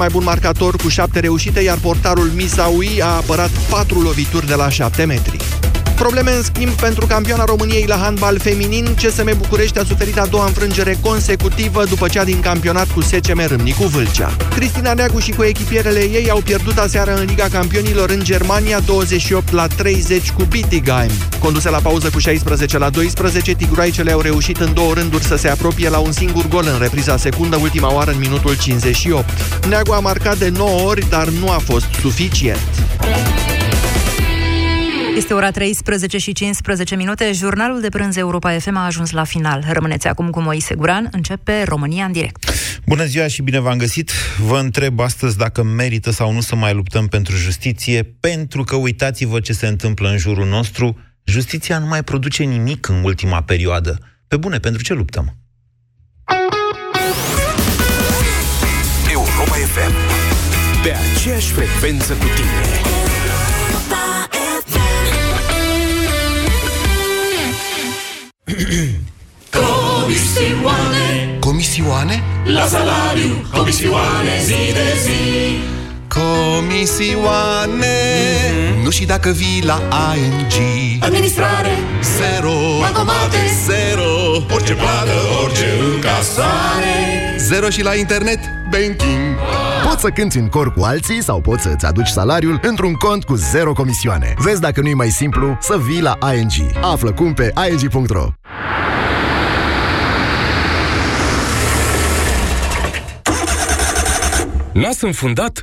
Mai bun marcator cu 7 reușite, iar portarul Misaoui a apărat 4 lovituri de la 7 metri. Probleme, în schimb, pentru campioana României la handbal feminin. CSM București a suferit a doua înfrângere consecutivă după cea din campionat cu SCM Râmnicu-Vâlcea. Cristina Neagu și cu echipierele ei au pierdut aseară în Liga Campionilor în Germania 28-30 cu Bietigheim. Conduse la pauză cu 16-12, tigroaicele au reușit în două rânduri să se apropie la un singur gol în repriza secundă, ultima oară în minutul 58. Neagu a marcat de 9 ori, dar nu a fost suficient. Este ora 13:15. Jurnalul de prânz Europa FM a ajuns la final. Rămâneți acum cu Moise Guran. Începe România în direct. Bună ziua și bine v-am găsit. Vă întreb astăzi dacă merită sau nu să mai luptăm pentru justiție, pentru că uitați-vă ce se întâmplă în jurul nostru. Justiția nu mai produce nimic în ultima perioadă. Pe bune, pentru ce luptăm? Europa FM. Pe aceeași frecvență cu tine. Comisioane, comisioane, la salariu, comisioane, zi de zi, comisioane, nu și dacă vii la ING. Administrare, zero, matomate, zero, orice plată, orice încasare, zero și la internet banking. Poți să cânti în cor cu alții sau poți să-ți aduci salariul într-un cont cu zero comisioane. Vezi dacă nu-i mai simplu să vii la ING. Află cum pe ING.ro. Nas înfundat?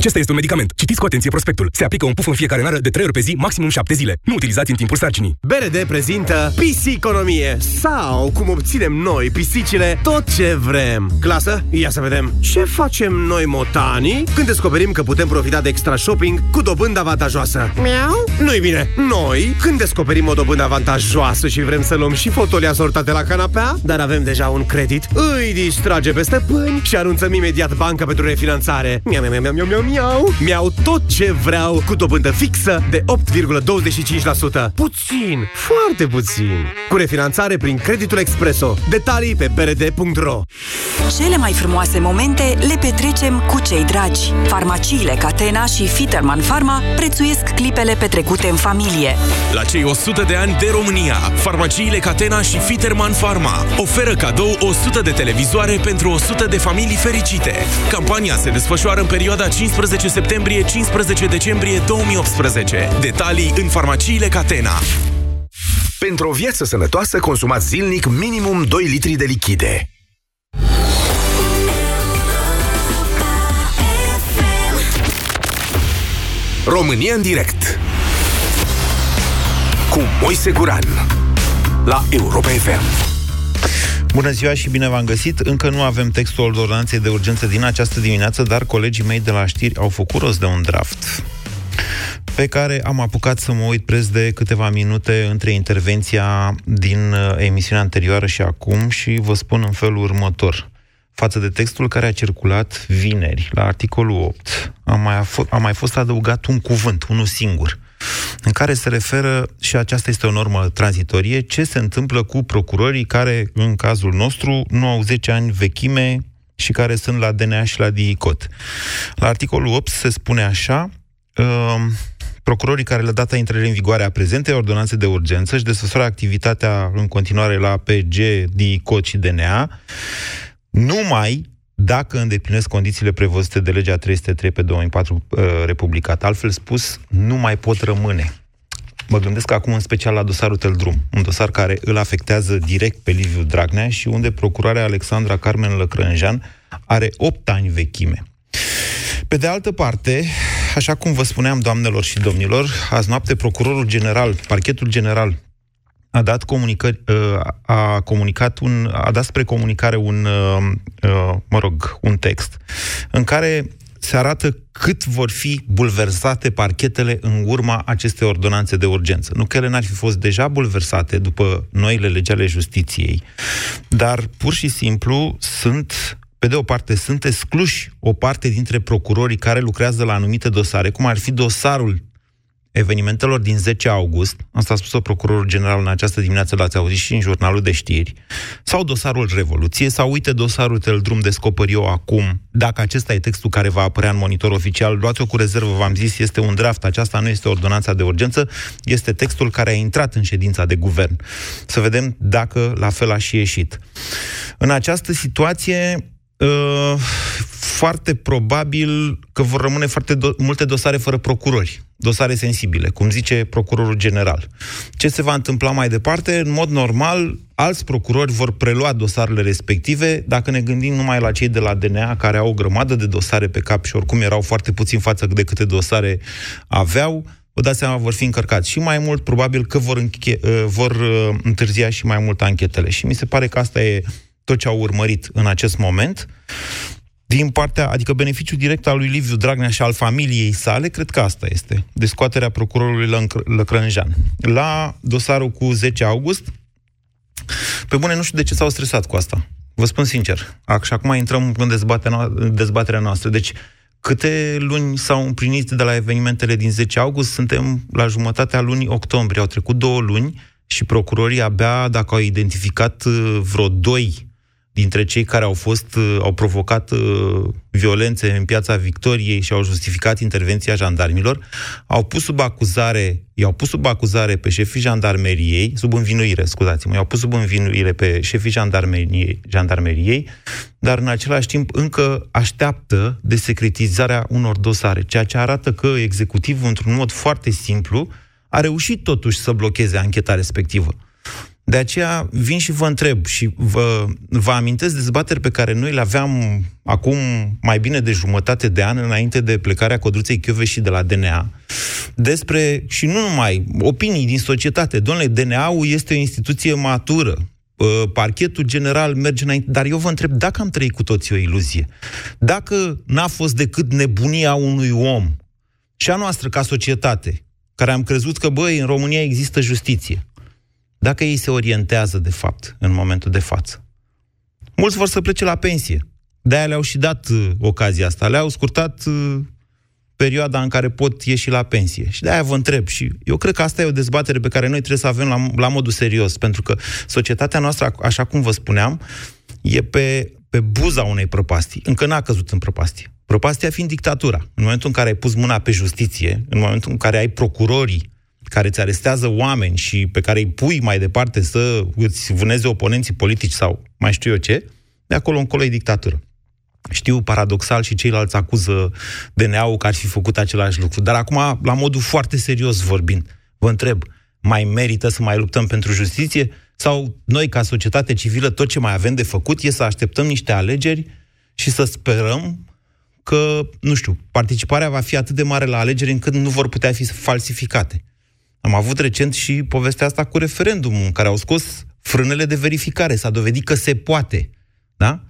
Acesta este un medicament. Citiți cu atenție prospectul. Se aplică un puf în fiecare nară de 3 ori pe zi, maximum 7 zile. Nu utilizați în timpul sarcinii. BRD prezintă Pisiconomie sau cum obținem noi pisicile tot ce vrem. Clasă, ia să vedem ce facem noi motanii când descoperim că putem profita de extra shopping cu dobândă avantajoasă. Miau? Nu-i bine. Noi când descoperim o dobândă avantajoasă și vrem să luăm și fotolii asortate la canapea, dar avem deja un credit, îi distrage pe stăpâni și arunțăm imediat banca pentru refinanțare. Mi-au tot ce vreau cu dobândă fixă de 8,25%. Puțin, foarte puțin. Cu refinanțare prin creditul Expresso. Detalii pe brd.ro. Cele mai frumoase momente le petrecem cu cei dragi. Farmaciile Catena și Fiterman Pharma prețuiesc clipele petrecute în familie. La cei 100 de ani de România, farmaciile Catena și Fiterman Pharma oferă cadou 100 de televizoare pentru 100 de familii fericite. Campania se desfășoară în perioada 15 septembrie-15 decembrie 2018. Detalii în farmaciile Catena. Pentru o viață sănătoasă, consumați zilnic minimum 2 litri de lichide. România în direct cu Moise Guran la Europa FM. Bună ziua și bine v-am găsit! Încă nu avem textul ordonanței de urgență din această dimineață, dar colegii mei de la știri au făcut rost de un draft pe care am apucat să mă uit preț de câteva minute între intervenția din emisiunea anterioară și acum și vă spun în felul următor. Față de textul care a circulat vineri, la articolul 8, a mai fost adăugat un cuvânt, unul singur, în care se referă, și aceasta este o normă tranzitorie, ce se întâmplă cu procurorii care, în cazul nostru, nu au 10 ani vechime și care sunt la DNA și la DICOT. La articolul 8 se spune așa, procurorii care la data intrării în vigoare a prezentei ordonanțe de urgență își desfășoară activitatea în continuare la PG, DICOT și DNA, numai dacă îndeplinesc condițiile prevăzute de legea 303 pe 2004 republicat. Altfel spus, nu mai pot rămâne. Mă gândesc acum în special la dosarul Teldrum, un dosar care îl afectează direct pe Liviu Dragnea și unde procurarea Alexandra Carmen Lăcrăunjan are 8 ani vechime. Pe de altă parte, așa cum vă spuneam, doamnelor și domnilor, azi noapte procurorul general, parchetul general, a dat spre comunicare un text în care se arată cât vor fi bulversate parchetele în urma acestei ordonanțe de urgență. Nu că ele n-ar fi fost deja bulversate după noile legi ale justiției, dar pur și simplu sunt... Pe de o parte, sunt excluși o parte dintre procurorii care lucrează la anumite dosare, cum ar fi dosarul evenimentelor din 10 august, asta a spus-o procurorul general în această dimineață, l-ați auzit și în jurnalul de știri, sau dosarul Revoluție, sau uite dosarul Teldrum, descoper eu acum, dacă acesta e textul care va apărea în Monitor Oficial, luați-o cu rezervă, v-am zis, este un draft, aceasta nu este ordonanța de urgență, este textul care a intrat în ședința de guvern. Să vedem dacă la fel a și ieșit. În această situație... foarte probabil că vor rămâne foarte multe dosare fără procurori, dosare sensibile, cum zice procurorul general. Ce se va întâmpla mai departe? În mod normal, alți procurori vor prelua dosarele respective, dacă ne gândim numai la cei de la DNA, care au o grămadă de dosare pe cap și oricum erau foarte puțin față de câte dosare aveau, vă dați seama, vor fi încărcați și mai mult, probabil că vor întârzia și mai mult anchetele. Și mi se pare că asta e tot ce au urmărit în acest moment, din partea, adică beneficiul direct al lui Liviu Dragnea și al familiei sale, cred că asta este, de scoaterea procurorului Lăcrăunjan. La dosarul cu 10 august, pe bune, nu știu de ce s-au stresat cu asta. Vă spun sincer. Și acum intrăm în dezbaterea noastră. Deci, câte luni s-au împlinit de la evenimentele din 10 august? Suntem la jumătatea lunii octombrie. Au trecut 2 luni și procurorii abia, dacă au identificat vreo 2 dintre cei care au provocat violențe în Piața Victoriei și au justificat intervenția jandarmilor, i-au pus sub acuzare pe șefii jandarmeriei, sub învinuire, scuzați-mă, i-au pus sub învinuire pe șefii jandarmeriei, dar în același timp încă așteaptă desecretizarea unor dosare, ceea ce arată că executivul, într-un mod foarte simplu, a reușit totuși să blocheze ancheta respectivă. De aceea vin și vă întreb și vă amintesc dezbateri pe care noi le aveam acum mai bine de jumătate de an, înainte de plecarea Codruței Kövesi de la DNA, despre, și nu numai, opinii din societate. Dom'le, DNA-ul este o instituție matură, parchetul general merge înainte, dar eu vă întreb dacă am trăit cu toții o iluzie, dacă n-a fost decât nebunia unui om și a noastră ca societate, care am crezut că, băi, în România există justiție. Dacă ei se orientează, de fapt, în momentul de față. Mulți vor să plece la pensie. De-aia le-au și dat ocazia asta. Le-au scurtat perioada în care pot ieși la pensie. Și de-aia vă întreb. Și eu cred că asta e o dezbatere pe care noi trebuie să avem la modul serios. Pentru că societatea noastră, așa cum vă spuneam, e pe buza unei prăpastii. Încă n-a căzut în prăpastie. Prăpastia fiind dictatura. În momentul în care ai pus mâna pe justiție, în momentul în care ai procurorii care îți arestează oameni și pe care îi pui mai departe să îți vâneze oponenții politici sau mai știu eu ce, de acolo încolo e dictatură. Știu, paradoxal, și ceilalți acuză DNA-ul că ar fi făcut același lucru. Dar acum, la modul foarte serios vorbind, vă întreb, mai merită să mai luptăm pentru justiție? Sau noi, ca societate civilă, tot ce mai avem de făcut e să așteptăm niște alegeri și să sperăm că, nu știu, participarea va fi atât de mare la alegeri încât nu vor putea fi falsificate. Am avut recent și povestea asta cu referendumul, în care au scos frânele de verificare. S-a dovedit că se poate. Da?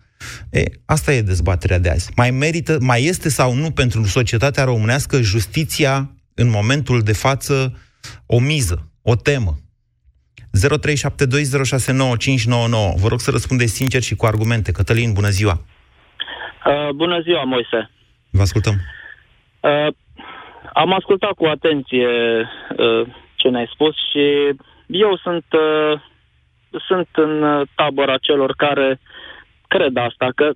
Asta e dezbaterea de azi. Mai este sau nu pentru societatea românească justiția în momentul de față o miză, o temă? 0372069599. Vă rog să răspundeți sincer și cu argumente. Cătălin, bună ziua! Bună ziua, Moise! Vă ascultăm! Am ascultat cu atenție ce ne-ai spus și eu sunt în tabăra celor care cred asta, că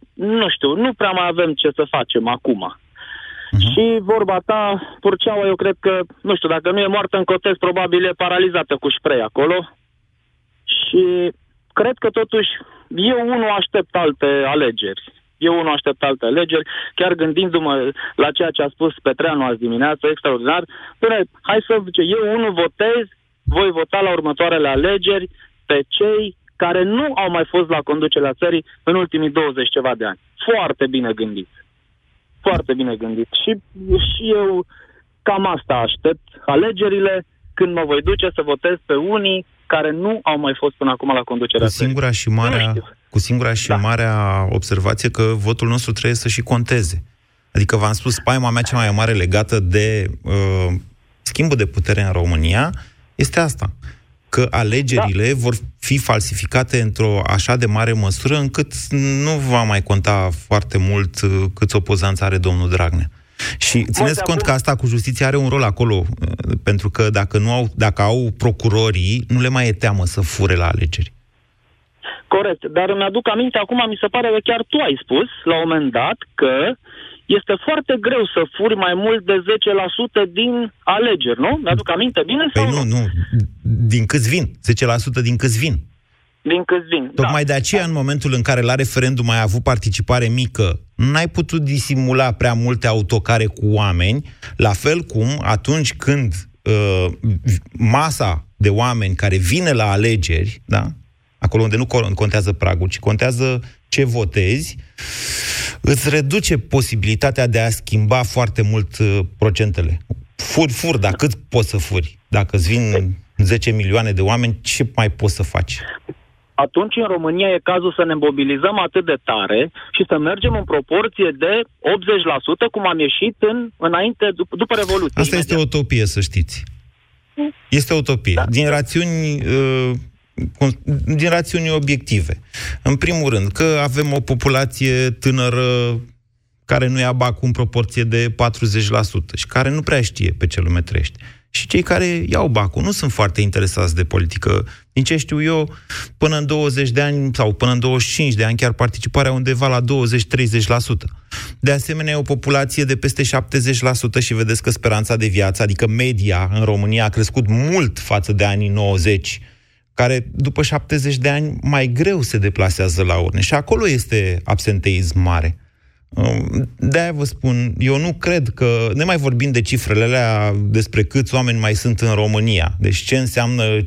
nu știu, nu prea mai avem ce să facem acum. Uh-huh. Și vorba ta, Purceaua, eu cred că, nu știu, dacă nu e moartă în Cotez, probabil e paralizată cu spray acolo. Și cred că totuși eu nu aștept alte alegeri, chiar gândindu-mă la ceea ce a spus Petreanu azi dimineață, extraordinar, eu votez, voi vota la următoarele alegeri pe cei care nu au mai fost la conducerea țării în ultimii 20 ceva de ani. Foarte bine gândit. Foarte bine gândit. Și eu cam asta aștept, alegerile, când mă voi duce să votez pe unii care nu au mai fost până acum la conducerea țării. Cu singura și marea observație că votul nostru trebuie să și conteze. Adică v-am spus, spaima mea cea mai mare legată de schimbul de putere în România este asta, că alegerile vor fi falsificate într-o așa de mare măsură încât nu va mai conta foarte mult câți opozanți are domnul Dragnea. Și țineți cont că asta cu justiția are un rol acolo, pentru că dacă au procurorii, nu le mai e teamă să fure la alegeri. Corect, dar îmi aduc aminte acum, mi se pare că chiar tu ai spus, la un moment dat, că este foarte greu să furi mai mult de 10% din alegeri, nu? Mi-aduc aminte bine? Păi sau nu? Din câți vin? 10% din câți vin? Din câți vin, tocmai da. De aceea, în momentul în care la referendum ai avut participare mică, n-ai putut disimula prea multe autocare cu oameni, la fel cum atunci când masa de oameni care vine la alegeri, da? Acolo unde nu contează pragul, ci contează ce votezi, îți reduce posibilitatea de a schimba foarte mult procentele. Fur, dar cât poți să furi? Dacă îți vin 10 milioane de oameni, ce mai poți să faci? Atunci, în România, e cazul să ne mobilizăm atât de tare și să mergem în proporție de 80%, cum am ieșit înainte, după Revoluție. Asta este o utopie, să știți. Este o utopie. Da. Din rațiuni obiective. În primul rând, că avem o populație tânără care nu ia bacul în proporție de 40% și care nu prea știe pe ce lume trăiește. Și cei care iau bacul nu sunt foarte interesați de politică. Din ce știu eu, până în 20 de ani sau până în 25 de ani, chiar participarea undeva la 20-30%. De asemenea, e o populație de peste 70% și vedeți că speranța de viață, adică media în România, a crescut mult față de anii 90, care după 70 de ani mai greu se deplasează la urne. Și acolo este absenteism mare. De-aia vă spun, eu nu cred că, ne mai vorbim de cifrele alea despre câți oameni mai sunt în România. Deci ce înseamnă 50%?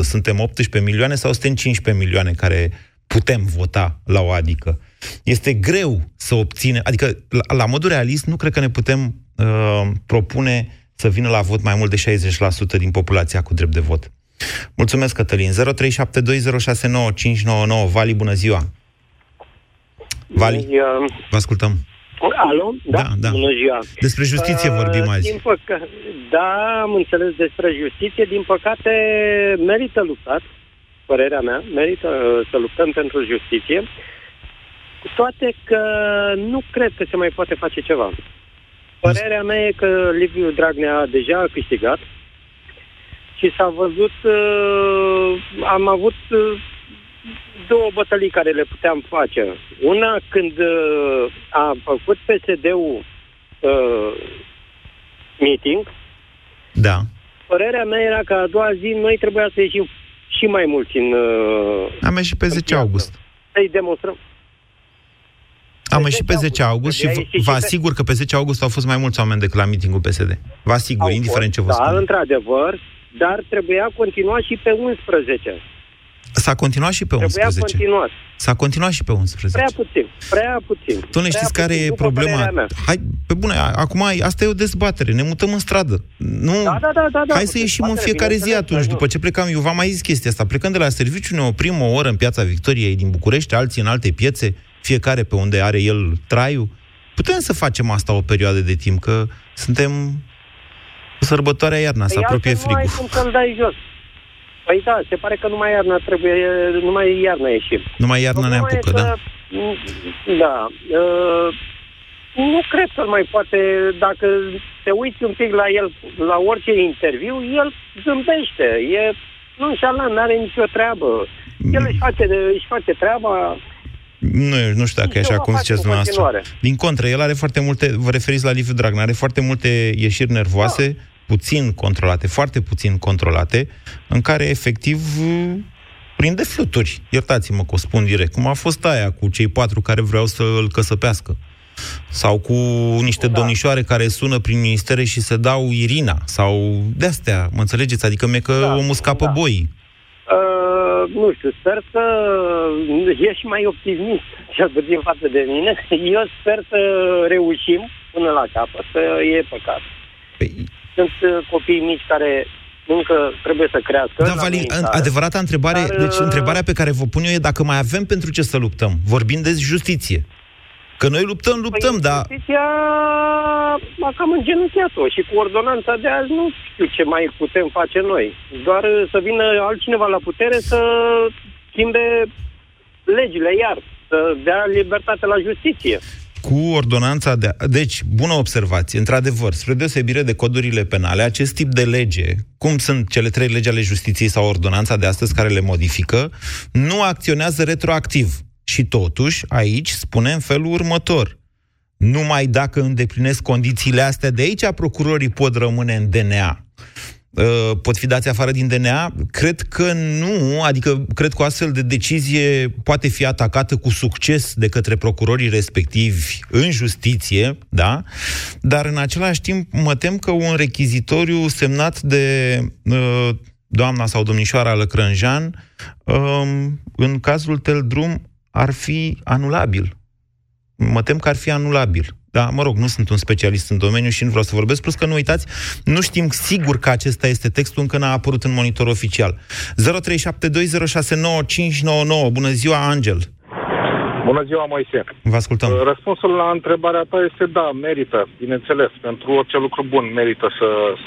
Suntem 18 milioane sau suntem 15 milioane care putem vota la o adică? Este greu să obținem, adică la modul realist nu cred că ne putem propune să vină la vot mai mult de 60% din populația cu drept de vot. Mulțumesc, Cătălin. 0372069599. Vali, bună ziua! Vali, vă ascultăm. Alo? Da. Bună ziua. Despre justiție vorbim azi. Da, am înțeles despre justiție. Din păcate, merită luptat, părerea mea, merită să luptăm pentru justiție, cu toate că nu cred că se mai poate face ceva. Părerea mea e că Liviu Dragnea deja a câștigat și s-a văzut, am avut două bătălii care le puteam face. Una când a făcut PSD-ul meeting, da. Părerea mea era că a doua zi noi trebuia să ieșim și mai mulți în... am ieșit pe 10 august. Să-i demonstrăm. Am ieșit pe 10 august și vă asigur că pe 10 august au fost mai mulți oameni decât la meetingul PSD. Vă asigur, indiferent ce vă spun. Da, într-adevăr, dar trebuia continua și pe 11. S-a continuat și pe 11. S-a continuat și pe 11. Prea puțin. Dom'le, știți care e problema? Hai, pe bune, acum asta e o dezbatere, ne mutăm în stradă. Nu. Da, hai să ieșim în fiecare zi atunci. După ce plecăm, eu v-am mai zis chestia asta, plecând de la serviciu, ne oprim o oră în Piața Victoriei din București, alții în alte piețe, fiecare pe unde are el traiu. Putem să facem asta o perioadă de timp, că suntem cu sărbătoarea iarna, se apropie frigul. Păi cum să-l dai jos? Păi da, se pare că numai iarna trebuie, numai iarna ieșim. Numai iarna ne apucă, da? Da. Nu cred că mai poate, dacă te uiți un pic la el, la orice interviu, el zâmbește, e nonșalant, n-are nicio treabă. El își face treaba... Nu știu dacă e așa cum ziceți dumneavoastră. Din contră, el are foarte multe, vă referiți la Liviu Dragnea, are foarte multe ieșiri nervoase, da. Puțin controlate, foarte puțin controlate, în care efectiv prinde fluturi. Iertați-mă că o spun direct. Cum a fost aia cu cei 4 care vreau să îl căsăpească. Sau cu niște domnișoare care sună prin ministere și se dau Irina. Sau de-astea, mă înțelegeți? Adică mie că omul scapă boii. Nu știu, sper să ești mai optimist, cel puțin față de mine. Eu sper să reușim până la capăt, să e păcat. Sunt copii mici care încă trebuie să crească. Da, Vali, adevărata întrebare, întrebarea pe care vă pun eu e dacă mai avem pentru ce să luptăm. Vorbim de justiție. Că noi luptăm, păi, dar... Justiția a cam îngenunchiat-o și cu ordonanța de azi nu știu ce mai putem face noi. Doar să vină altcineva la putere să schimbe legile, iar să dea libertate la justiție. Cu ordonanța de... Deci, bună observație, într-adevăr, spre deosebire de codurile penale, acest tip de lege, cum sunt cele trei legi ale justiției sau ordonanța de astăzi care le modifică, nu acționează retroactiv. Și totuși, aici spune în felul următor. Numai dacă îndeplinesc condițiile astea de aici, procurorii pot rămâne în DNA. Pot fi dați afară din DNA? Cred că nu, adică cred că o astfel de decizie poate fi atacată cu succes de către procurorii respectivi în justiție, da? Dar în același timp mă tem că un rechizitoriu semnat de doamna sau domnișoara Lăcrăunjan în cazul Teldrum ar fi anulabil. Mă tem că ar fi anulabil. Da, mă rog, nu sunt un specialist în domeniu și nu vreau să vorbesc, plus că nu uitați, nu știm sigur că acesta este textul, încă n-a apărut în monitor oficial. 0372069599. Bună ziua, Angel! Bună ziua, Moise! Vă ascultăm. Răspunsul la întrebarea ta este da, merită, bineînțeles. Pentru orice lucru bun merită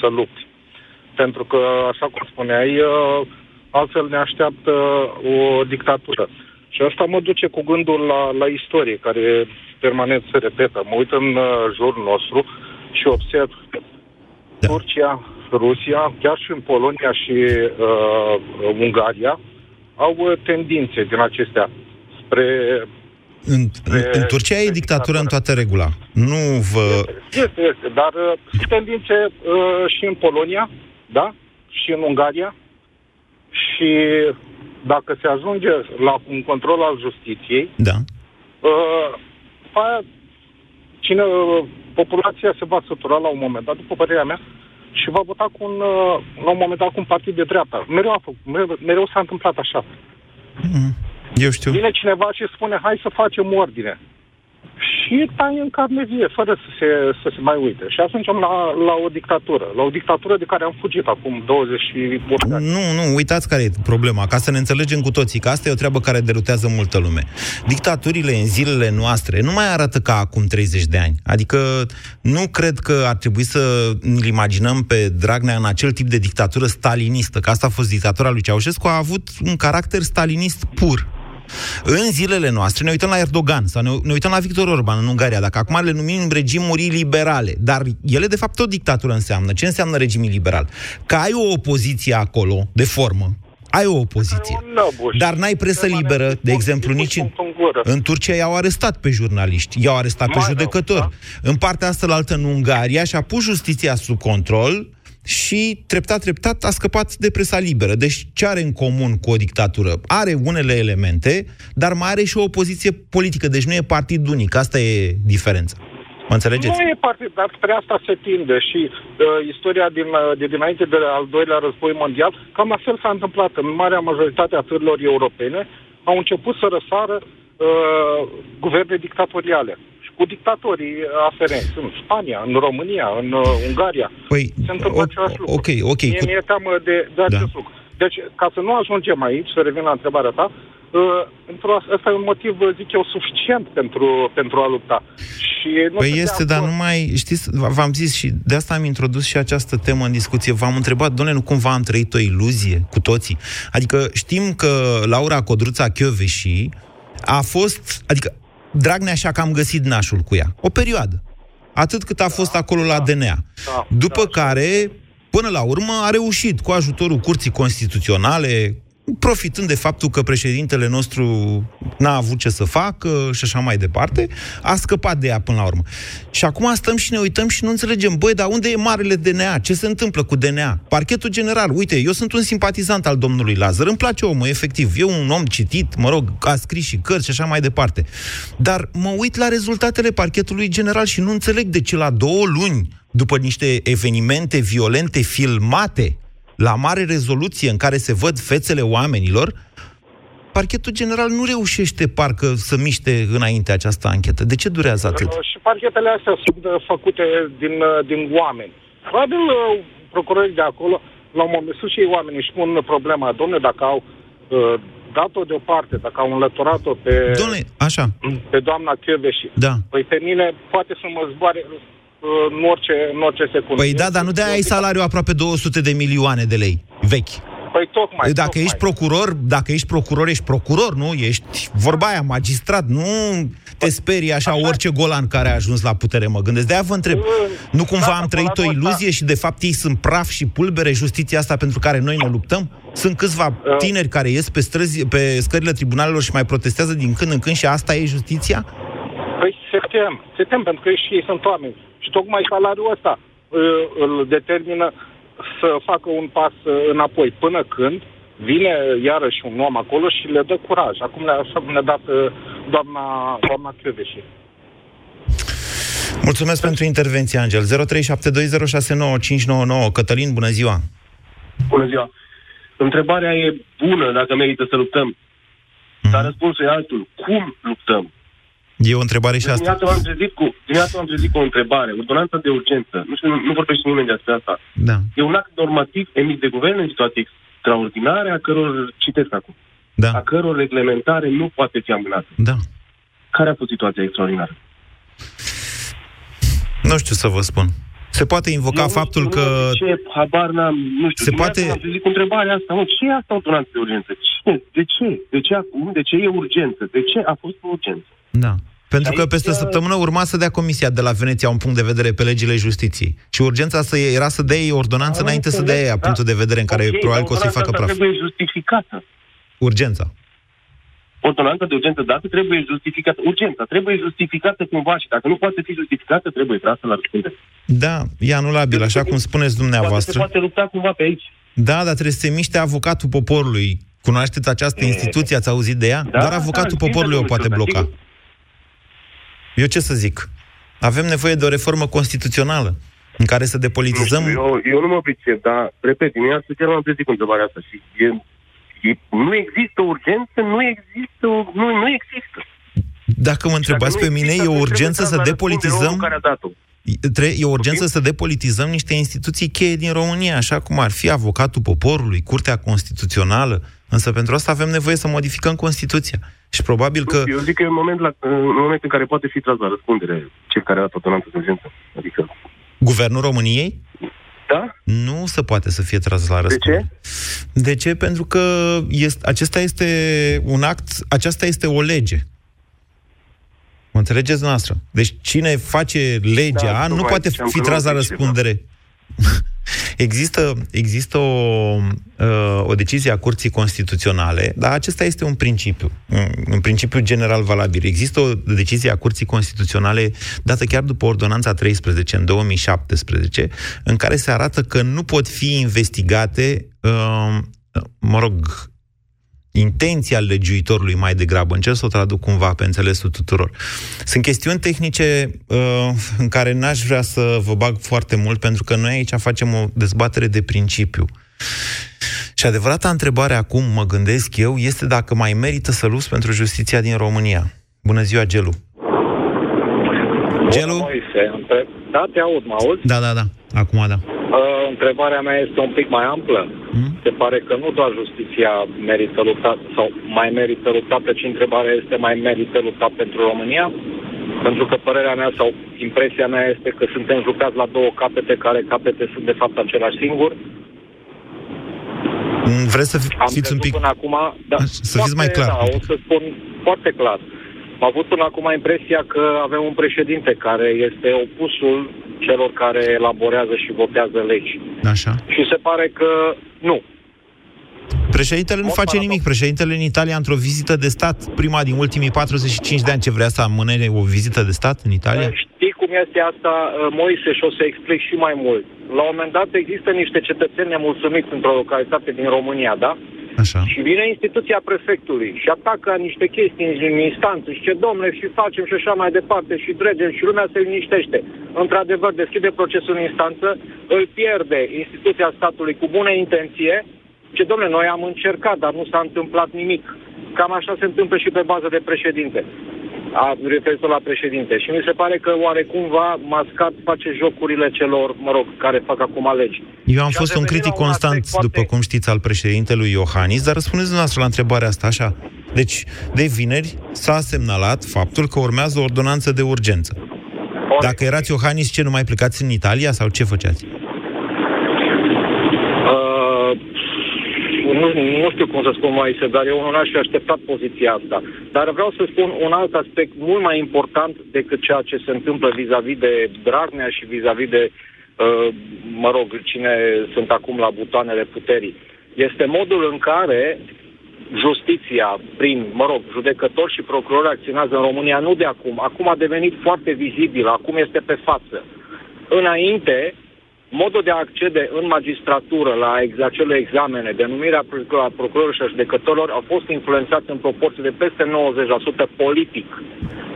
să lupți. Pentru că, așa cum spuneai, altfel ne așteaptă o dictatură. Și asta mă duce cu gândul la istorie, care permanent se repetă. Mă uit în jurul nostru și observ Turcia, Rusia, chiar și în Polonia și Ungaria, au tendințe din acestea spre... În Turcia e dictatură în toată regula. Nu vă... Este, dar tendințe și în Polonia, da? Și în Ungaria. Și... dacă se ajunge la un control al justiției, da. Populația se va sătura la un moment dat, după părerea mea, și va vota la un moment dat cu un partid de dreapta. Mereu s-a întâmplat așa. Eu știu. Vine cineva și spune, hai să facem ordine. Și taie în carne vie, fără să se mai uite. Și ajungem la o dictatură. La o dictatură de care am fugit acum 28 de ani. Nu, uitați care e problema. Ca să ne înțelegem cu toții, că asta e o treabă care derutează multă lume. Dictaturile în zilele noastre nu mai arată ca acum 30 de ani. Adică nu cred că ar trebui să îl imaginăm pe Dragnea în acel tip de dictatură stalinistă. Că asta a fost dictatura lui Ceaușescu, a avut un caracter stalinist pur. În zilele noastre ne uităm la Erdogan sau ne uităm la Viktor Orbán în Ungaria, dacă acum le numim regimuri liberale, dar ele de fapt o dictatură înseamnă. Ce înseamnă regim liberal? Că ai o opoziție acolo, de formă, ai o opoziție, dar n-ai presă liberă, de exemplu, nici în Turcia i-au arestat pe jurnaliști, i-au arestat pe judecători. În partea astălaltă în Ungaria și-a pus justiția sub control și treptat a scăpat de presa liberă. Deci ce are în comun cu o dictatură? Are unele elemente, dar mai are și o opoziție politică, deci nu e partid unic, asta e diferența. Mă înțelegeți? Nu e partid, dar spre asta se tinde și istoria de dinainte de al doilea război mondial, cam la fel s-a întâmplat. În marea majoritate a țărilor europene au început să răsară guverne dictatoriale. Cu dictatorii aferenți în Spania, în România, în Ungaria. Păi, se întâmplă același lucru. Okay, mi-e teamă de acest lucru. Deci, ca să nu ajungem aici, să revin la întrebarea ta, ăsta e un motiv, zic eu, suficient pentru a lupta. Și este, dar nu mai... Știți, v-am zis și de asta am introdus și această temă în discuție. V-am întrebat, doamne, nu cumva am trăit o iluzie cu toții? Adică știm că Laura Codruța Kövesi a fost... Adică Dragnea și-a cam găsit nașul cu ea. O perioadă. Atât cât a fost acolo la DNA. După care, până la urmă, a reușit cu ajutorul Curții Constituționale, profitând de faptul că președintele nostru n-a avut ce să facă și așa mai departe, a scăpat de ea până la urmă. Și acum stăm și ne uităm și nu înțelegem, băi, dar unde e marele DNA? Ce se întâmplă cu DNA? Parchetul general, uite, eu sunt un simpatizant al domnului Lazar, îmi place omul, efectiv, eu un om citit, mă rog, a scris și cărți și așa mai departe. Dar mă uit la rezultatele parchetului general și nu înțeleg de ce la 2 luni, după niște evenimente violente filmate, la mare rezoluție în care se văd fețele oamenilor, parchetul general nu reușește parcă să miște înainte această anchetă. De ce durează atât? Și parchetele astea sunt făcute din oameni. Probabil procurorii de acolo, la un moment, sus și ei oamenii își pun problema, domne, dacă au dat-o deoparte, dacă au înlăturat-o pe, așa, pe doamna Kövesi, da. Păi pe mine poate să mă zboare în orice secundă. Păi da, dar nu de-aia ai salariul aproape 200 de milioane de lei vechi. Păi tocmai. Dacă tocmai. Dacă ești procuror, ești procuror, nu? Ești vorba aia, magistrat, nu te sperii așa orice golan care a ajuns la putere, mă gândesc. De-aia vă întreb, nu cumva am trăit o iluzie și de fapt ei sunt praf și pulbere, justiția asta pentru care noi ne luptăm? Sunt câțiva tineri care ies pe străzi, pe scările tribunalelor și mai protestează din când în când și asta e justiția? Păi se tem, pentru că și ei sunt oameni. Și tocmai salariul ăsta îl determină să facă un pas înapoi, până când vine iarăși un om acolo și le dă curaj. Acum ne-a dat doamna Kövesi. Mulțumesc pentru intervenție, Angel. 0372069599. Cătălin, bună ziua! Bună ziua! Întrebarea e bună, dacă merită să luptăm. Dar răspunsul e altul. Cum luptăm? E o întrebare și asta. Dimineața am trezit cu o întrebare. Ordonanța de urgență. Nu știu, nu vorbește nimeni despre asta. Da. E un act normativ emis de guvern în situații extraordinare, a căror, citesc acum, da, a căror reglementare nu poate fi amânată. Da. Care a fost situația extraordinară? Nu știu să vă spun. Se poate invoca faptul că... Nu știu. Am trezit cu întrebarea asta. Ce e asta ordonanța de urgență? De ce? De ce acum? De ce e urgență? De ce a fost urgență? Da. Pentru că peste săptămână urma să dea Comisia de la Veneția un punct de vedere pe legile justiției. Și urgența era să dea ei ordonanță înainte să dea ea punctul de vedere în care probabil că o să-i facă praf. Trebuie justificată. Urgența. Ordonanța de urgență dată trebuie justificată. Urgența trebuie justificată cumva și dacă nu poate fi justificată, trebuie trasă la răspundere. Da, e anulabil, așa cum spuneți dumneavoastră. Poate se poate lupta cumva pe aici. Da, dar trebuie să se miște avocatul poporului. Cunoașteți această instituție, ați auzit de ea? Doar avocatul poporului o poate bloca. Eu ce să zic? Avem nevoie de o reformă constituțională în care să depolitizăm... Eu nu mă pricep, dar, repet, dimineața chiar m-am trezit cu întrebarea asta și nu există urgență, nu există. Dacă mă întrebați pe mine, e o urgență să depolitizăm... E o urgență să depolitizăm niște instituții cheie din România, așa cum ar fi avocatul poporului, Curtea Constituțională, însă pentru asta avem nevoie să modificăm Constituția. Și probabil că... Eu zic că e un moment în care poate fi tras la răspundere cel care a dat ordonanța de urgență. Adică... Guvernul României? Da? Nu se poate să fie tras la răspundere. De ce? De ce? Pentru că acesta este un act, aceasta este o lege. Mă înțelegeți noastră? Deci cine face legea nu poate fi tras la răspundere. Există o decizie a Curții Constituționale, dar acesta este un principiu general valabil. Există o decizie a Curții Constituționale dată chiar după Ordonanța 13 în 2017, în care se arată că nu pot fi investigate, intenția legiuitorului mai degrabă. Încerc să o traduc cumva pe înțelesul tuturor. Sunt chestiuni tehnice în care n-aș vrea să vă bag foarte mult, pentru că noi aici facem o dezbatere de principiu. Și adevărata întrebare acum, mă gândesc eu, este dacă mai merită să lupți pentru justiția din România. Bună ziua, Gelu! Gelu? Da, te aud, mă auzi? Da. Acum, da. Întrebarea mea este un pic mai amplă. Se pare că nu doar justiția merită luptat, sau mai merită luptat, ci întrebarea este mai merită luptat pentru România? Pentru că părerea mea sau impresia mea este că suntem jucați la două capete, care capete sunt de fapt același singur. Vreți să fiți un pic... Până acum, să fiți mai clar. Da, o să spun foarte clar. Am avut până acum impresia că avem un președinte care este opusul celor care elaborează și votează legi. Așa. Și se pare că nu. Președintele nu face nimic. Președintele în Italia, într-o vizită de stat, prima din ultimii 45 de ani, ce vrea să amâne o vizită de stat în Italia? Știi cum este asta, Moise, și o să explic și mai mult. La un moment dat există niște cetățeni nemulțumiți într-o localitate din România, da? Așa. Și vine instituția prefectului și atacă niște chestii în instanță și ce domnule, și facem și așa mai departe și dregem și lumea se liniștește. Într-adevăr, deschide procesul în instanță, îl pierde instituția statului cu bună intenție. Ce domnule, noi am încercat, dar nu s-a întâmplat nimic. Cam așa se întâmplă și pe bază de președinte. referitor la președinte. Și mi se pare că oarecumva Mascat face jocurile celor, care fac acum alegi. Eu am fost un critic constant, după cum știți, al președintelui Iohannis, dar răspundeți dumneavoastră la întrebarea asta așa. Deci, de vineri s-a semnalat faptul că urmează o ordonanță de urgență. Dacă erați Iohannis, ce, nu mai plecați în Italia sau ce făceați? Nu știu cum să spun, Moise, dar eu nu aș fi așteptat poziția asta. Dar vreau să spun un alt aspect mult mai important decât ceea ce se întâmplă vis-a-vis de Dragnea și vis-a-vis de, cine sunt acum la butoanele puterii. Este modul în care justiția, prin, judecători și procurori acționează în România, nu de acum. Acum a devenit foarte vizibil, acum este pe față. Înainte, modul de a accede în magistratură la acele examene, denumirea procurorilor și a judecătorilor, au fost influențați în proporție de peste 90% politic.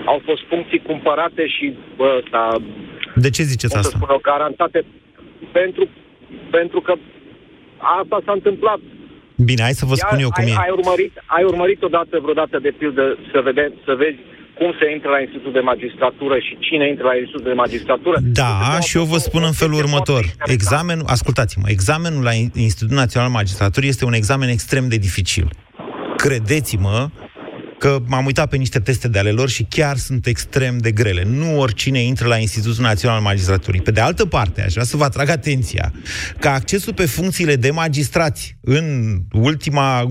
Au fost funcții cumpărate și de ce ziceți asta? Garantate pentru că asta s-a întâmplat. Bine, hai să vă spun eu cum e. Ai urmărit odată vreodată, de pildă, să vezi cum se intră la Institutul de Magistratură și cine intră la Institutul de Magistratură? Da, și eu vă spun în felul următor. Examenul, ascultați-mă, examenul la Institutul Național de Magistratură este un examen extrem de dificil. Credeți-mă că m-am uitat pe niște teste de ale lor și chiar sunt extrem de grele. Nu oricine intră la Institutul Național al Magistraturii. Pe de altă parte, aș vrea să vă atrag atenția că accesul pe funcțiile de magistrați în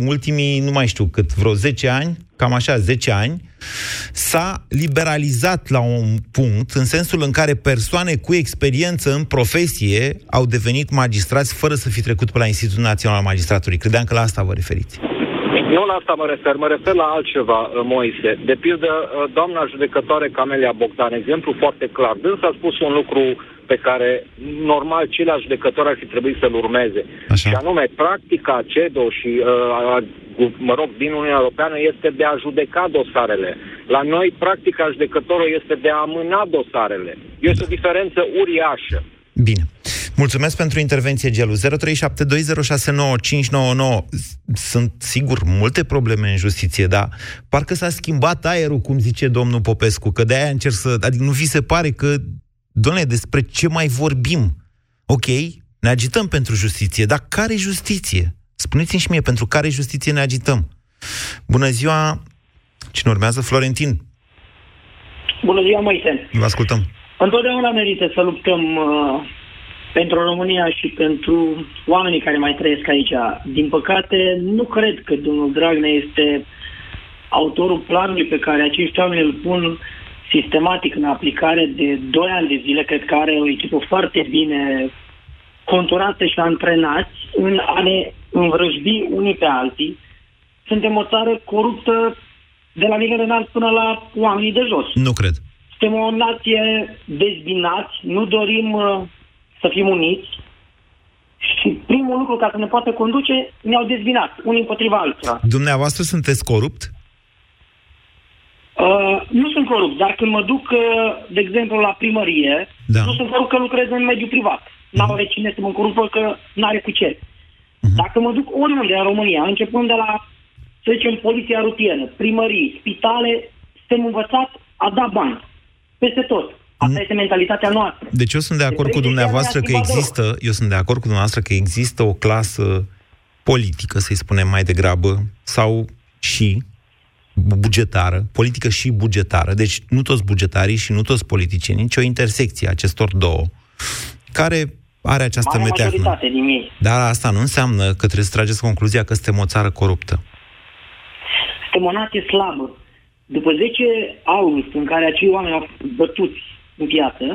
ultimii, nu mai știu cât, vreo 10 ani, cam așa, 10 ani, s-a liberalizat la un punct, în sensul în care persoane cu experiență în profesie au devenit magistrați fără să fi trecut pe la Institutul Național al Magistraturii. Credeam că la asta vă referiți. Nu la asta mă refer la altceva, Moise. De pildă, doamna judecătoare Camelia Bogdan, exemplu foarte clar, dânsa a spus un lucru pe care, normal, ceilalți judecători ar fi trebuit să-l urmeze. Așa. Și anume, practica CEDO și, din Uniunea Europeană este de a judeca dosarele. La noi, practica judecătorului este de a amâna dosarele. Este o diferență uriașă. Bine. Mulțumesc pentru intervenție, Gelu. 0372069599. Sunt sigur multe probleme în justiție, dar parcă s-a schimbat aerul, cum zice domnul Popescu, că de-aia încerc să... Adică nu vi se pare că, dom'le, despre ce mai vorbim? Ok, ne agităm pentru justiție, dar care justiție? Spuneți-mi și mie, pentru care justiție ne agităm? Bună ziua! Cine urmează? Florentin. Bună ziua, Moise. Vă ascultăm. Întotdeauna merită să luptăm... pentru România și pentru oamenii care mai trăiesc aici. Din păcate, nu cred că domnul Dragnea este autorul planului pe care acești oameni îl pun sistematic în aplicare de 2 ani de zile. Cred că are o echipă foarte bine conturată și antrenați în a ne învrăjbi unii pe alții. Suntem o țară coruptă de la nivel înalt până la oamenii de jos. Nu cred. Suntem o nație dezbinați, nu dorim... să fim uniți și primul lucru ca să ne poată conduce ne-au dezbinat, unii împotriva altora. Dumneavoastră sunteți corupt? Nu sunt corupt, dar când mă duc, de exemplu, la primărie, da. Nu sunt corupt că lucrez în mediul privat. N-are cine să mă corupă că n-are cu ce. Dacă mă duc oriunde în România, începând de la, să zicem, poliția rutieră, primării, spitale, suntem învățați a da bani. Peste tot. Asta este mentalitatea noastră. Deci eu sunt de acord cu dumneavoastră că există, o clasă politică, să-i spunem mai degrabă, sau și bugetară, politică și bugetară. Deci nu toți bugetarii și nu toți politicienii, ci o intersecție a acestor două, care are această meteahnă. Dar asta nu înseamnă că trebuie să trageți concluzia că suntem o țară coruptă. Suntem o nație slabă. După 10 august, în care acei oameni au bătuți în piață,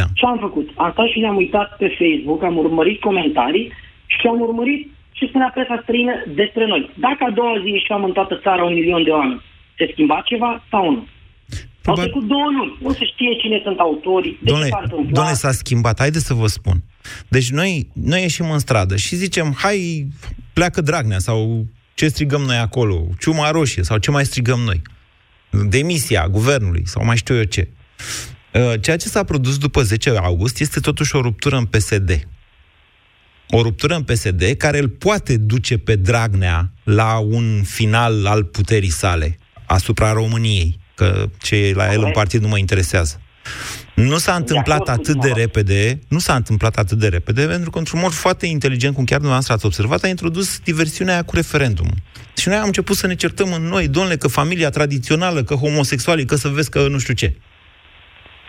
da. Ce am făcut? Am stat și ne-am uitat pe Facebook, am urmărit comentarii și am urmărit ce spunea presa străină despre noi. Dacă a doua zi ieșeam în toată țara 1 milion de oameni, se schimba ceva sau nu? Au trecut 2 luni, nu se știe cine sunt autorii. Doamne, s-a schimbat, haideți să vă spun. Deci noi ieșim în stradă și zicem, hai, pleacă Dragnea, sau ce strigăm noi acolo, ciuma roșie, sau ce mai strigăm noi. Demisia guvernului, sau mai știu eu ce. Ceea ce s-a produs după 10 august este totuși o ruptură în PSD. O ruptură în PSD care îl poate duce pe Dragnea la un final al puterii sale asupra României. că ce e la el în partid nu mă interesează. Nu s-a întâmplat atât de repede, pentru că într-un mod foarte inteligent, cum chiar dumneavoastră ați observat, a introdus diversiunea aia cu referendumul. Și noi am început să ne certăm în noi, domnule, că familia tradițională, că homosexualii, că să vezi că nu știu ce.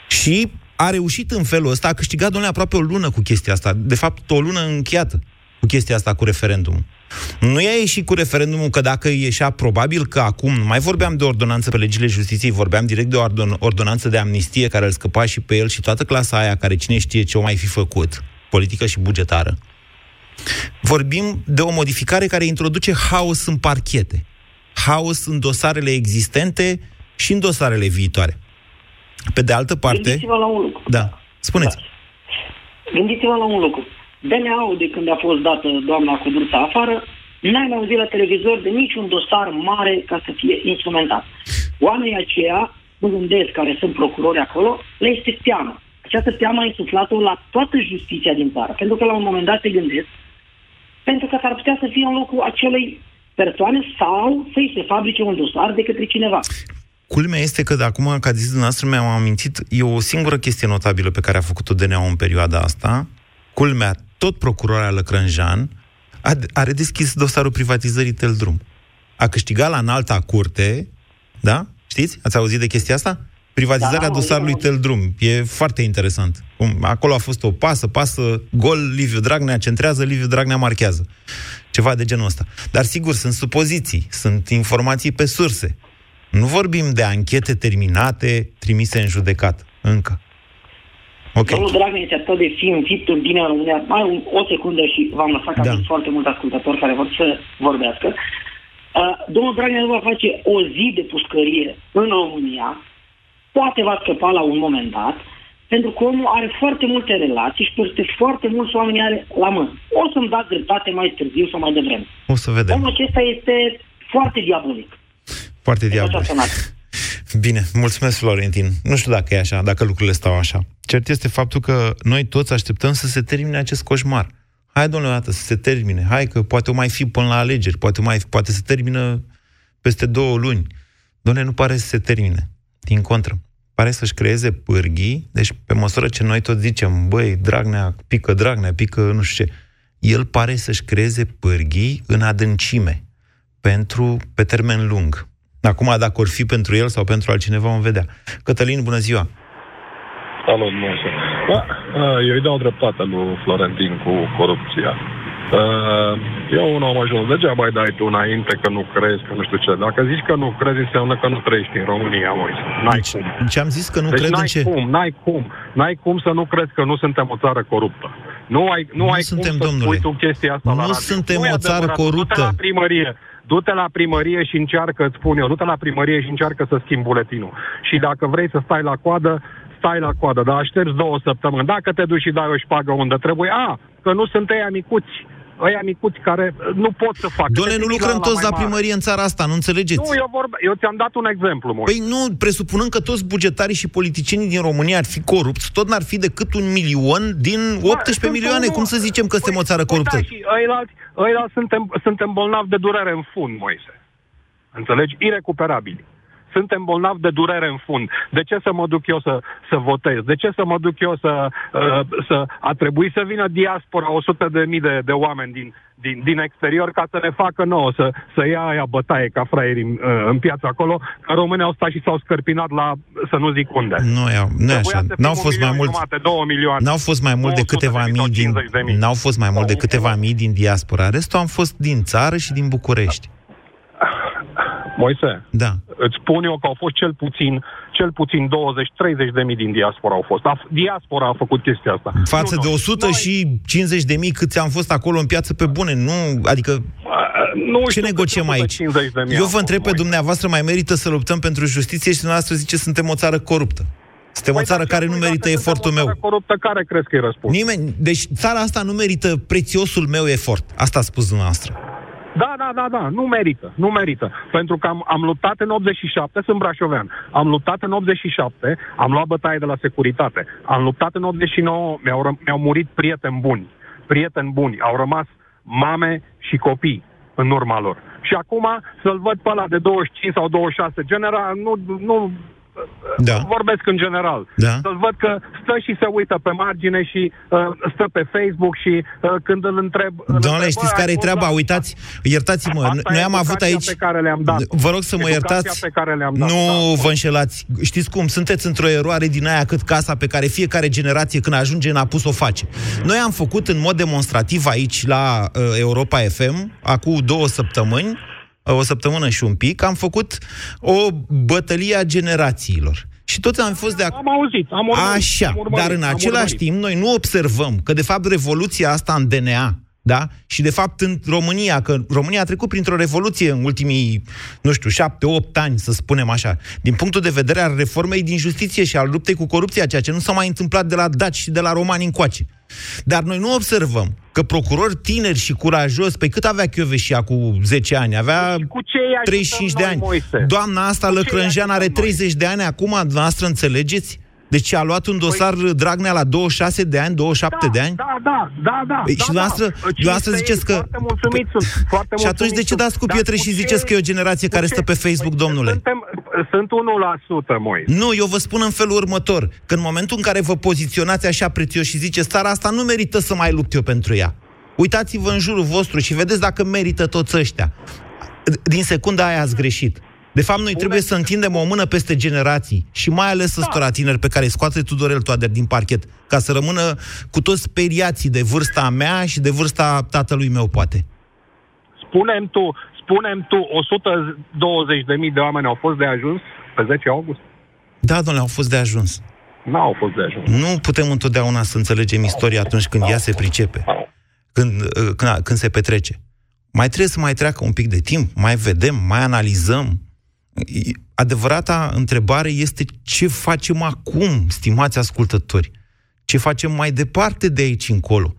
Și a reușit în felul ăsta, a câștigat, domnule, aproape o lună cu chestia asta, de fapt o lună încheiată cu chestia asta cu referendumul. Nu i-a ieșit cu referendumul, că dacă ieșea, probabil că acum, nu mai vorbeam de ordonanță pe legile justiției, vorbeam direct de o ordonanță de amnistie care îl scăpa și pe el și toată clasa aia care cine știe ce o mai fi făcut, politică și bugetară. Vorbim de o modificare care introduce haos în parchete, haos în dosarele existente și în dosarele viitoare. Pe de altă parte... Gândiți-vă la un lucru. Da, spuneți. Da. Gândiți-vă la un lucru. DNA-ul, de când a fost dată doamna Codruța afară, n-ai mai auzit la televizor de niciun dosar mare ca să fie instrumentat. Oamenii aceia, mă gândesc, care sunt procurori acolo, le este teamă. Această teamă a insuflat-o la toată justiția din țară, pentru că la un moment dat se gândesc, pentru că s-ar putea să fie în locul acelei persoane sau să-i se fabrice un dosar de către cineva. Culmea este că de acum, ca zis dumneavoastră, mi-am amintit, e o singură chestie notabilă pe care a făcut-o DNA-ul în perioada asta. Culmea, tot procurora Lăcrăunjan a redeschis dosarul privatizării Teldrum. A câștigat la înalta curte, da? Știți? Ați auzit de chestia asta? Privatizarea dosarului Teldrum. E foarte interesant. Acolo a fost o pasă, gol, Liviu Dragnea centrează, Liviu Dragnea marchează. Ceva de genul ăsta. Dar sigur, sunt supoziții, sunt informații pe surse. Nu vorbim de anchete terminate, trimise în judecată. Încă. Okay. Domnul Dragnea este atât de simțit în bine în România. Mai o secundă și v-am lăsat, că da. Am foarte mulți ascultători care vor să vorbească. Domnul Dragnea nu va face o zi de pușcărie în România. Poate va scăpa la un moment dat, pentru că omul are foarte multe relații și peste foarte mulți oameni are la mână. O să-mi dați dreptate mai târziu sau mai devreme. O să vedem. Omul acesta este foarte diabolic. Foarte diabolic. Bine, mulțumesc, Florentin. Nu știu dacă e așa, dacă lucrurile stau așa. Cert este faptul că noi toți așteptăm să se termine acest coșmar. Hai, domnule, dată, să se termine. Hai că poate o mai fi până la alegeri, poate se termină peste 2 luni. Domnule, nu pare să se termine. Din contră, pare să-și creeze pârghii, deci pe măsură ce noi toți zicem, băi, Dragnea pică, nu știu ce, el pare să-și creeze pârghii în adâncime, pe termen lung. Acum, dacă or fi pentru el sau pentru altcineva, vom vedea. Cătălin, bună ziua! Salut, Moise! Eu îi dau dreptate lui Florentin cu corupția. Eu nu am ajuns. Degeaba îi dai tu înainte că nu crezi, că nu știu ce. Dacă zici că nu crezi, înseamnă că nu trăiești în România, Moise. N-ai cum. Ce am zis? Că nu deci crezi în ce? N-ai cum. N-ai cum să nu crezi că nu suntem o țară coruptă. Nu ai cum să spui tu chestia asta la radio. Nu suntem o țară coruptă. La primărie. Du-te la primărie și încearcă, îți spun eu, du-te la primărie și încearcă să schimbi buletinul. Și dacă vrei să stai la coadă, dar aștepți 2 săptămâni. Dacă te duci și dai o șpagă unde trebuie, că nu sunt ăia micuți care nu pot să facă. Doamne, nu lucrăm toți la primărie în țara asta, nu înțelegeți? Nu, eu ți-am dat un exemplu, Moise. Păi nu, presupunând că toți bugetarii și politicienii din România ar fi corupți, tot n-ar fi decât 1 milion din 18 milioane. Cum să zicem că suntem o țară coruptă? Da, și ăilalți suntem bolnavi de durere în fund, Moise. Înțelegi? Irecuperabili. Suntem bolnavi de durere în fund. De ce să mă duc eu să votez? De ce să mă duc eu să... A trebuit să vină diaspora 100.000 de oameni din exterior ca să ne facă nouă, să ia aia bătaie ca fraierii în piață acolo, că românii au stat și s-au scărpinat la, să nu zic unde. Nu e așa. N-au fost mai mult de câteva mii din diaspora. Restul au fost din țară și din București. Moise, da. Îți spun eu că au fost cel puțin 20-30.000 din diaspora au fost. Diaspora a făcut chestia asta. Față de 100 și 50.000 câți am fost acolo în piață pe bune, nu? Adică, nu ce negociem aici? Eu vă întreb pe dumneavoastră, mai merită să luptăm pentru justiție și dumneavoastră zice suntem o țară coruptă. Suntem o țară care nu merită efortul meu. Coruptă, care crezi că-i răspuns? Nimeni. Deci țara asta nu merită prețiosul meu efort. Asta a spus dumneavoastră. Da, nu merită. Pentru că am luptat în 87, sunt brașovean. Am luptat în 87, am luat bătaie de la securitate. Am luptat în 89, mi-au murit prieteni buni. Au rămas mame și copii în urma lor. și acum să-l văd pe ăla de 25 sau 26 general, nu da. Vorbesc în general. Da. Să-l văd că stă și se uită pe margine și stă pe Facebook și când îl întreb... Doamne, știți care-i treaba? Uitați, iertați-mă, noi am avut aici... Pe care le-am dat. Vă rog să mă iertați, pe care le-am dat. Nu vă înșelați. Știți cum? Sunteți într-o eroare din aia cât casa pe care fiecare generație când ajunge în apus o face. Noi am făcut în mod demonstrativ aici la Europa FM, acum 2 săptămâni, o săptămână și un pic, am făcut o bătălie a generațiilor. Și toți am fost de acord. Am auzit, am urmărit. Așa, am urmărit, dar în același timp noi nu observăm că, de fapt, revoluția asta în DNA, da? Și, de fapt, în România, că România a trecut printr-o revoluție în ultimii, 7-8 ani, să spunem așa, din punctul de vedere al reformei din justiție și al luptei cu corupția, ceea ce nu s-a mai întâmplat de la daci și de la romani încoace. Dar noi nu observăm că procurori tineri și curajos, pe cât avea Kövesi cu 10 ani? Avea 35 de ani. Moise? Doamna asta, Lăcrăunjan, are 30 de ani acum, dumneavoastră înțelegeți? Deci a luat un dosar Dragnea la 26 de ani, 27 de ani? Da. Păi, și dumneavoastră ziceți că... Și atunci de ce dați cu pietre și ziceți că e o generație care stă pe Facebook, domnule? Sunt 1%, Moise. Nu, eu vă spun în felul următor, că în momentul în care vă poziționați așa prețioși și ziceți țara asta nu merită să mai lupt eu pentru ea. Uitați-vă în jurul vostru și vedeți dacă merită toți ăștia. Din secunda aia ați greșit. De fapt, noi trebuie să întindem o mână peste generații și mai ales ăstora tineri pe care îi scoate Tudorel Toader din parchet, ca să rămână cu toți speriații de vârsta mea și de vârsta tatălui meu, poate. Spune-mi tu, 120.000 de oameni au fost de ajuns pe 10 august? Da, domnule, au fost de ajuns. N-au fost de ajuns. Nu putem întotdeauna să înțelegem istoria atunci când ea se pricepe, când se petrece. Mai trebuie să mai treacă un pic de timp, mai vedem, mai analizăm. Adevărata întrebare este ce facem acum, stimați ascultători? Ce facem mai departe de aici încolo?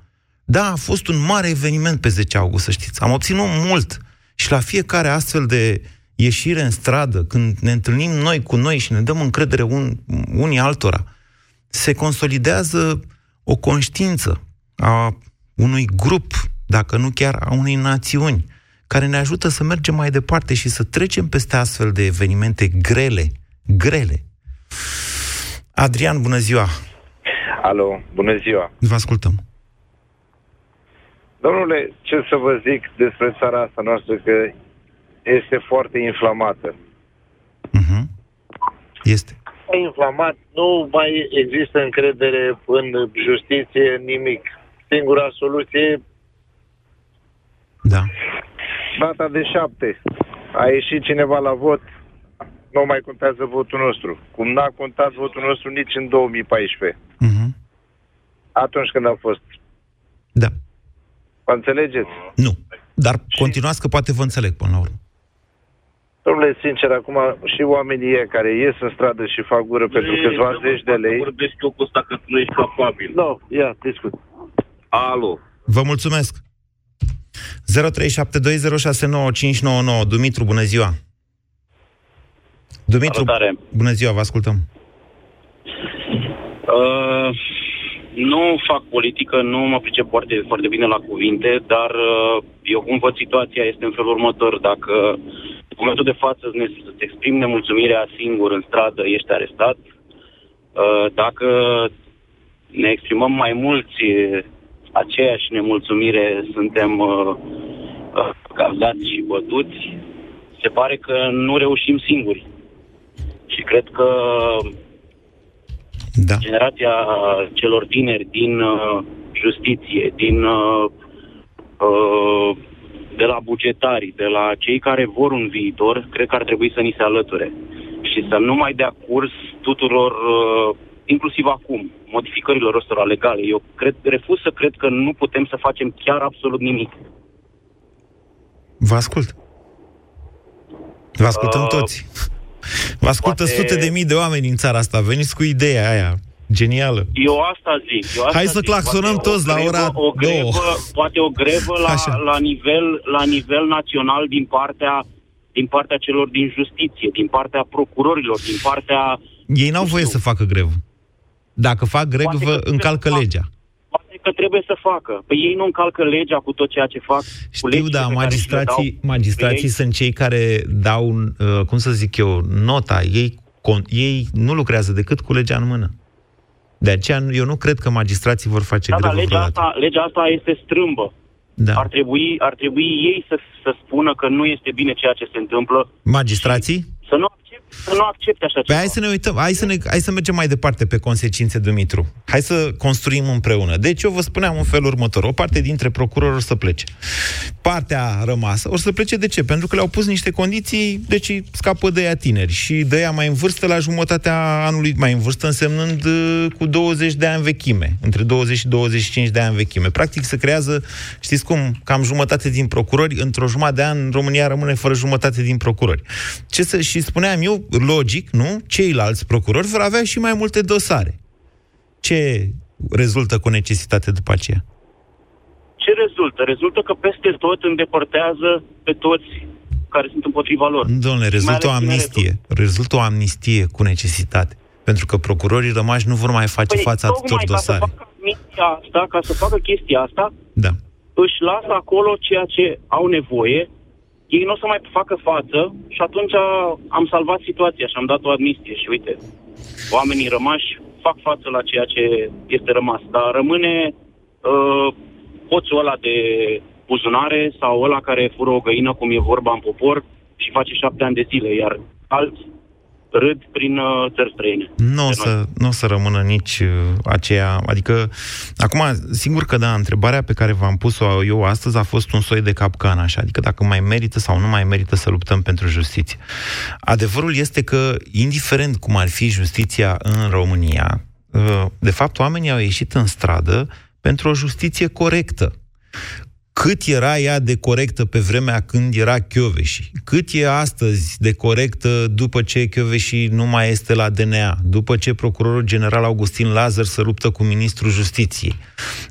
Da, a fost un mare eveniment pe 10 august, să știți. Am obținut mult și la fiecare astfel de ieșire în stradă, când ne întâlnim noi cu noi și ne dăm încredere unii altora, se consolidează o conștiință a unui grup, dacă nu chiar a unei națiuni, care ne ajută să mergem mai departe și să trecem peste astfel de evenimente grele. Adrian, bună ziua! Alo, bună ziua! Vă ascultăm! Domnule, ce să vă zic despre țara asta noastră, că este foarte inflamată. Uh-huh. Este. Inflamat, nu mai există încredere în justiție, nimic. Singura soluție... Da. Data de 7 a ieșit cineva la vot, nu mai contează votul nostru. Cum n-a contat votul nostru nici în 2014. Mm-hmm. Atunci când a fost. Da. Vă înțelegeți? Nu. Dar continuați că poate vă înțeleg până la urmă. Domnule, sincer, acum și oamenii care ies în stradă și fac gură pentru câțiva zeci de lei... Vorbesc eu cu ăsta că nu ești capabil. Nu, ia, discut. Alo. Vă mulțumesc. 0372069599. Dumitru, bună ziua. Dumitru, salutare. Bună ziua, vă ascultăm. Nu fac politică, nu mă pricep foarte, foarte bine la cuvinte, dar eu cum văd situația este în felul următor. Dacă în momentul de față îți exprimi nemulțumirea singur în stradă, ești arestat. Dacă ne exprimăm mai mulți aceeași nemulțumire, suntem gardați și bătuți. Se pare că nu reușim singuri. Și cred că generația celor tineri din justiție, din de la bugetari, de la cei care vor un viitor, cred că ar trebui să ni se alăture și să nu mai dea curs tuturor inclusiv acum, modificărilor ăstora legale. Eu refuz să cred că nu putem să facem chiar absolut nimic. Vă ascult. Vă ascultăm toți. Vă ascultă poate... sute de mii de oameni în țara asta. Veniți cu ideea aia. Genială. Eu asta zic. Hai să claxonăm toți la ora 2. Poate o grevă la nivel național din partea celor din justiție, din partea procurorilor, din partea... Ei n-au voie să facă grevă. Dacă fac grevă, încalcă legea. Poate că trebuie să facă. Păi ei nu încalcă legea cu tot ceea ce fac. Știu, da, magistrații sunt cei care dau, cum să zic eu, nota. Ei nu lucrează decât cu legea în mână. De aceea eu nu cred că magistrații vor face grevă vreodată. Legea asta este strâmbă. Da. Ar trebui ei să spună că nu este bine ceea ce se întâmplă. Magistrații? Să nu accepte așa ceva. Hai să ne uităm, hai să mergem mai departe pe consecințe, Dumitru. Hai să construim împreună. Deci eu vă spuneam în felul următor. O parte dintre procurori o să plece. Partea rămasă o să plece de ce? Pentru că le-au pus niște condiții, deci scapă de ea tineri și de ea mai în vârstă la jumătatea anului, mai în vârstă însemnând cu 20 de ani vechime, între 20 și 25 de ani vechime. Practic se creează, știți cum, cam jumătate din procurori, într-o jumătate de an România rămâne fără jumătate din procurori. Și spuneam eu, logic, nu? Ceilalți procurori vor avea și mai multe dosare. Ce rezultă cu necesitate după aceea? Ce rezultă? Rezultă că peste tot îndepărtează pe toți care sunt împotriva lor. Dom'le, rezultă o amnistie. Rezultă o amnistie cu necesitate. Pentru că procurorii rămași nu vor mai face față atâtor dosare. Ca să facă chestia asta, da, își lasă acolo ceea ce au nevoie. Ei nu o să mai facă față și atunci am salvat situația și am dat o amnistie și uite, oamenii rămași fac față la ceea ce este rămas. Dar rămâne poțul ăla de buzunare sau ăla care fură o găină, cum e vorba în popor, și face 7 ani de zile, iar alți râd prin țări străine. Nu o să rămână nici aceea, adică, acum, sigur că da, întrebarea pe care v-am pus-o eu astăzi a fost un soi de capcană, așa, adică dacă mai merită sau nu mai merită să luptăm pentru justiție. Adevărul este că, indiferent cum ar fi justiția în România, de fapt, oamenii au ieșit în stradă pentru o justiție corectă. Cât era ea de corectă pe vremea când era Kövesi, cât e astăzi de corectă după ce Kövesi nu mai este la DNA, după ce procurorul general Augustin Lazar se luptă cu ministrul justiției.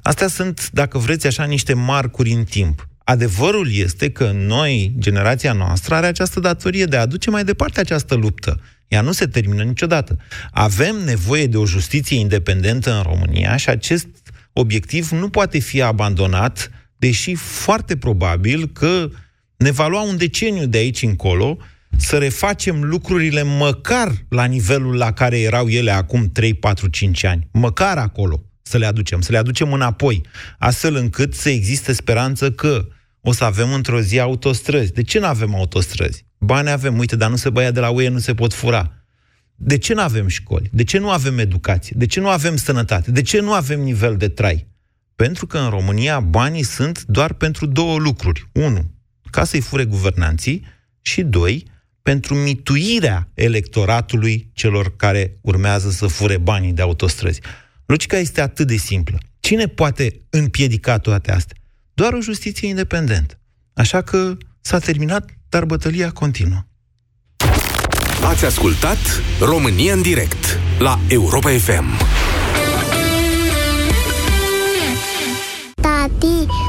Astea sunt, dacă vreți așa, niște marcuri în timp. Adevărul este că noi, generația noastră, are această datorie de a aduce mai departe această luptă. Ea nu se termină niciodată. Avem nevoie de o justiție independentă în România și acest obiectiv nu poate fi abandonat, deși foarte probabil că ne va lua un deceniu de aici încolo să refacem lucrurile măcar la nivelul la care erau ele acum 3, 4, 5 ani. Măcar acolo să le aducem înapoi, astfel încât să existe speranță că o să avem într-o zi autostrăzi. De ce nu avem autostrăzi? Bani avem, uite, dar nu se băia de la UE, nu se pot fura. De ce nu avem școli? De ce nu avem educație? De ce nu avem sănătate? De ce nu avem nivel de trai? Pentru că în România banii sunt doar pentru 2 lucruri. 1. Ca să-i fure guvernanții și 2. Pentru mituirea electoratului celor care urmează să fure banii de autostrăzi. Logica este atât de simplă. Cine poate împiedica toate astea? Doar o justiție independentă. Așa că s-a terminat, dar bătălia continuă. Ați ascultat România în direct la Europa FM. Tati,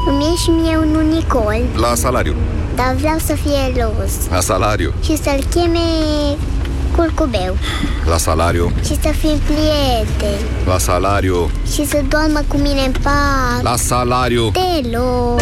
îmi ieși mie un unicol. La salariu. Dar vreau să fie los. La salariu. Și să-l cheme Curcubeu. La salariu. Și să fim prieteni. La salariu. Și să doarmă cu mine în pat. La salariu. Deloc.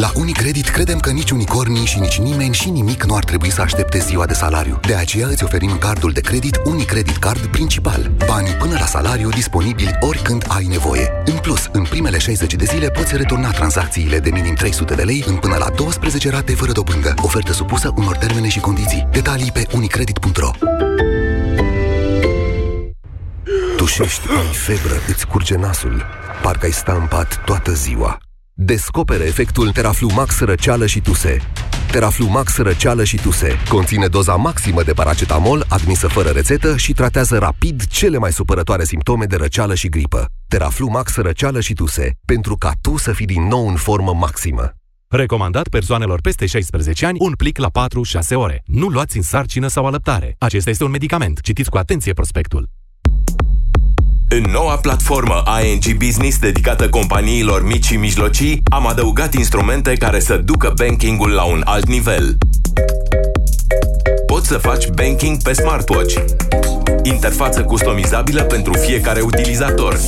La Unicredit credem că nici unicornii și nici nimeni și nimic nu ar trebui să aștepte ziua de salariu. De aceea îți oferim cardul de credit Unicredit Card Principal. Banii până la salariu disponibili oricând ai nevoie. În plus, în primele 60 de zile poți returna tranzacțiile de minim 300 de lei în până la 12 rate fără dobândă. Ofertă supusă unor termene și condiții. Detalii pe unicredit.ro. Tușești, ai febră, îți curge nasul. Parcă ai stampat toată ziua. Descopere efectul Teraflu Max răceală și tuse. Teraflu Max răceală și tuse conține doza maximă de paracetamol admisă fără rețetă și tratează rapid cele mai supărătoare simptome de răceală și gripă. Teraflu Max răceală și tuse, pentru ca tu să fii din nou în formă maximă. Recomandat persoanelor peste 16 ani un plic la 4-6 ore. Nu luați în sarcină sau alăptare. Acesta este un medicament. Citiți cu atenție prospectul. În noua platformă ING Business dedicată companiilor mici și mijlocii, am adăugat instrumente care să ducă banking-ul la un alt nivel. să faci banking pe smartwatch, interfață customizabilă pentru fiecare utilizator,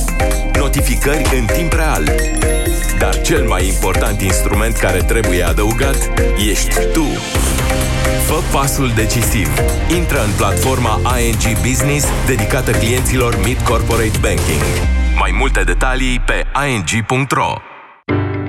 notificări în timp real. Dar cel mai important instrument care trebuie adăugat ești tu. Fă pasul decisiv. Intră în platforma ING Business dedicată clienților mid-corporate banking. Mai multe detalii pe ing.ro.